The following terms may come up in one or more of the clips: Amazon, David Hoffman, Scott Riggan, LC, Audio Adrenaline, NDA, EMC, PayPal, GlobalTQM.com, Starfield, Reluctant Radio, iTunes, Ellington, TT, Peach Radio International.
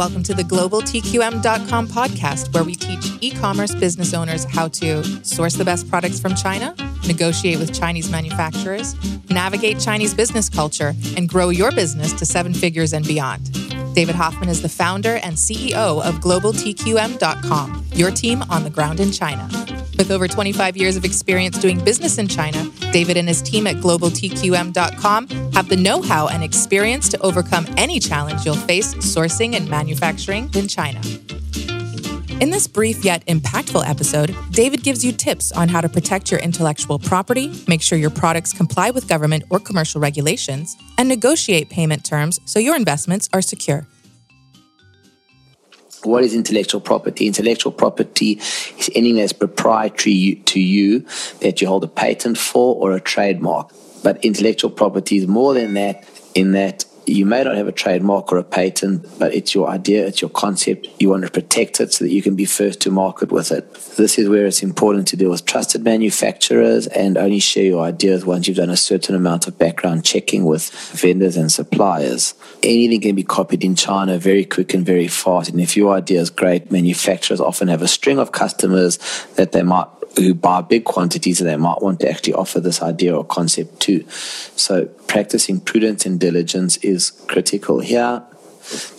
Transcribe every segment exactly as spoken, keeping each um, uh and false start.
Welcome to the Global T Q M dot com podcast, where we teach e-commerce business owners how to source the best products from China, negotiate with Chinese manufacturers, navigate Chinese business culture, and grow your business to seven figures and beyond. David Hoffman is the founder and C E O of Global T Q M dot com, your team on the ground in China. With over twenty-five years of experience doing business in China, David and his team at Global T Q M dot com have the know-how and experience to overcome any challenge you'll face sourcing and manufacturing in China. In this brief yet impactful episode, David gives you tips on how to protect your intellectual property, make sure your products comply with government or commercial regulations, and negotiate payment terms so your investments are secure. What is intellectual property? Intellectual property is anything that's proprietary to you that you hold a patent for or a trademark. But intellectual property is more than that, in that you may not have a trademark or a patent, but it's your idea, it's your concept. You want to protect it so that you can be first to market with it. This is where it's important to deal with trusted manufacturers and only share your ideas once you've done a certain amount of background checking with vendors and suppliers. Anything can be copied in China very quick and very fast. And if your idea is great, manufacturers often have a string of customers that they might who buy big quantities and they might want to actually offer this idea or concept to. So practicing prudence and diligence is critical here.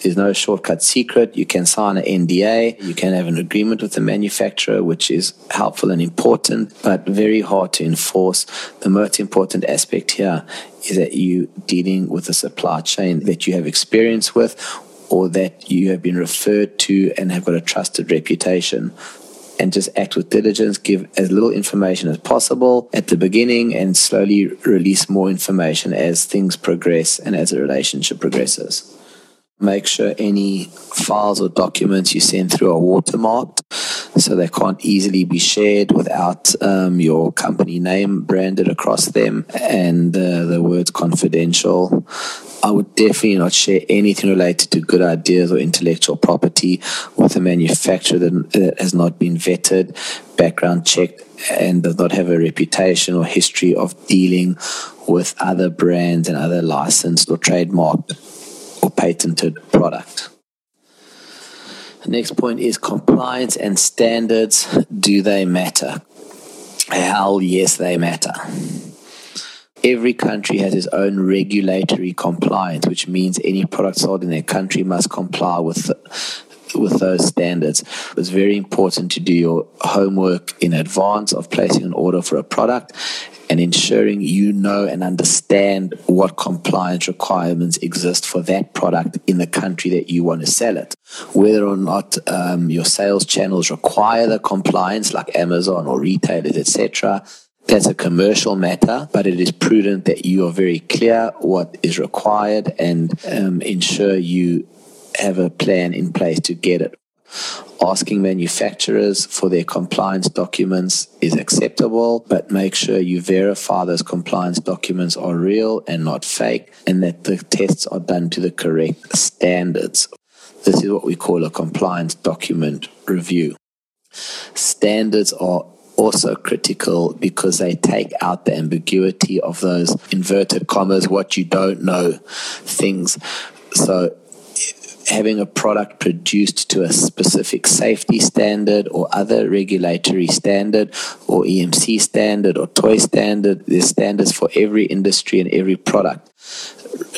There's no shortcut secret. You can sign an N D A. You can have an agreement with the manufacturer, which is helpful and important, but very hard to enforce. The most important aspect here is that you're dealing with a supply chain that you have experience with or that you have been referred to and have got a trusted reputation. And just act with diligence, give as little information as possible at the beginning and slowly release more information as things progress and as the relationship progresses. Make sure any files or documents you send through are watermarked so they can't easily be shared without um, your company name branded across them and uh, the word confidential. I would definitely not share anything related to good ideas or intellectual property with a manufacturer that has not been vetted, background checked, and does not have a reputation or history of dealing with other brands and other licensed or trademarked or patented product. The next point is compliance and standards. Do they matter? Hell yes, they matter. Every country has its own regulatory compliance, which means any product sold in their country must comply with with those standards. It's very important to do your homework in advance of placing an order for a product and ensuring you know and understand what compliance requirements exist for that product in the country that you want to sell it. Whether or not um, your sales channels require the compliance, like Amazon or retailers, et cetera, that's a commercial matter, but it is prudent that you are very clear what is required and um, ensure you have a plan in place to get it. Asking manufacturers for their compliance documents is acceptable, but make sure you verify those compliance documents are real and not fake, and that the tests are done to the correct standards. This is what we call a compliance document review. Standards are also critical because they take out the ambiguity of those inverted commas, what you don't know things. So having a product produced to a specific safety standard or other regulatory standard or E M C standard or toy standard, there's standards for every industry and every product.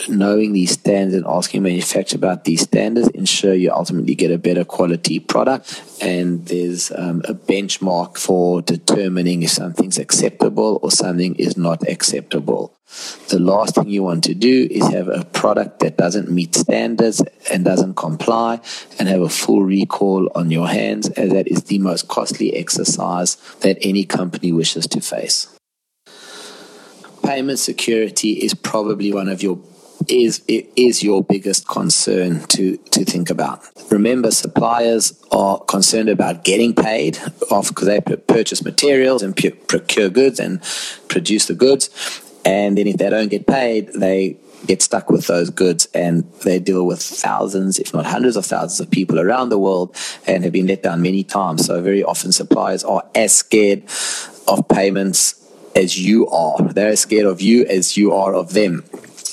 Knowing these standards and asking manufacturers about these standards ensure you ultimately get a better quality product, and there's um, a benchmark for determining if something's acceptable or something is not acceptable. The last thing you want to do is have a product that doesn't meet standards and doesn't comply and have a full recall on your hands, as that is the most costly exercise that any company wishes to face. Payment security is probably one of your is is your biggest concern to, to think about. Remember, suppliers are concerned about getting paid off because they purchase materials and procure goods and produce the goods, and then if they don't get paid, they get stuck with those goods, and they deal with thousands, if not hundreds of thousands of people around the world and have been let down many times. So very often suppliers are as scared of payments as you are. They're as scared of you as you are of them.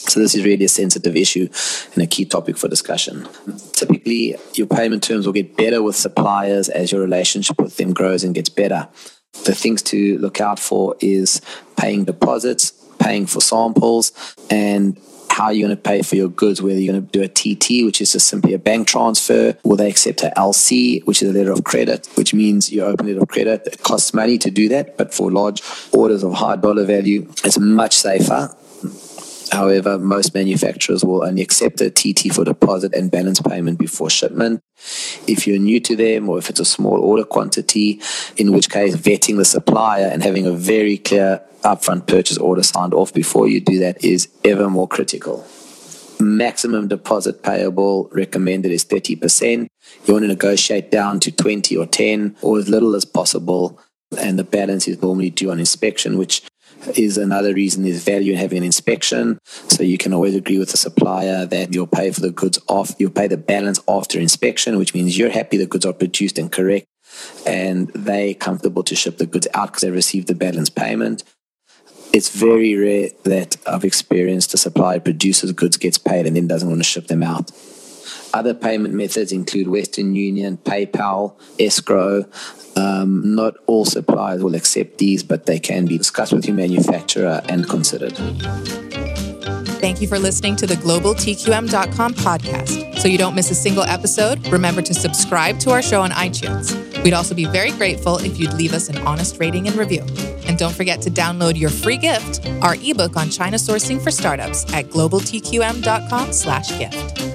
So this is really a sensitive issue and a key topic for discussion. Typically, your payment terms will get better with suppliers as your relationship with them grows and gets better. The things to look out for is paying deposits, paying for samples, and how you're going to pay for your goods, whether you're going to do a T T, which is just simply a bank transfer, or they accept a L C, which is a letter of credit, which means you open a letter of credit. It costs money to do that, but for large orders of high dollar value, it's much safer. However, most manufacturers will only accept a T T for deposit and balance payment before shipment. If you're new to them or if it's a small order quantity, in which case vetting the supplier and having a very clear upfront purchase order signed off before you do that is ever more critical. Maximum deposit payable recommended is thirty percent. You want to negotiate down to twenty or ten or as little as possible. And the balance is normally due on inspection, which is another reason there's value in having an inspection. So you can always agree with the supplier that you'll pay for the goods off, you'll pay the balance after inspection, which means you're happy the goods are produced and correct, and they're comfortable to ship the goods out because they received the balance payment. It's very rare that I've experienced a supplier produces goods, gets paid, and then doesn't want to ship them out. Other payment methods include Western Union, PayPal, escrow. Um, not all suppliers will accept these, but they can be discussed with your manufacturer and considered. Thank you for listening to the Global T Q M dot com podcast. So you don't miss a single episode, remember to subscribe to our show on iTunes. We'd also be very grateful if you'd leave us an honest rating and review. And don't forget to download your free gift, our ebook on China sourcing for startups at Global T Q M dot com slash gift.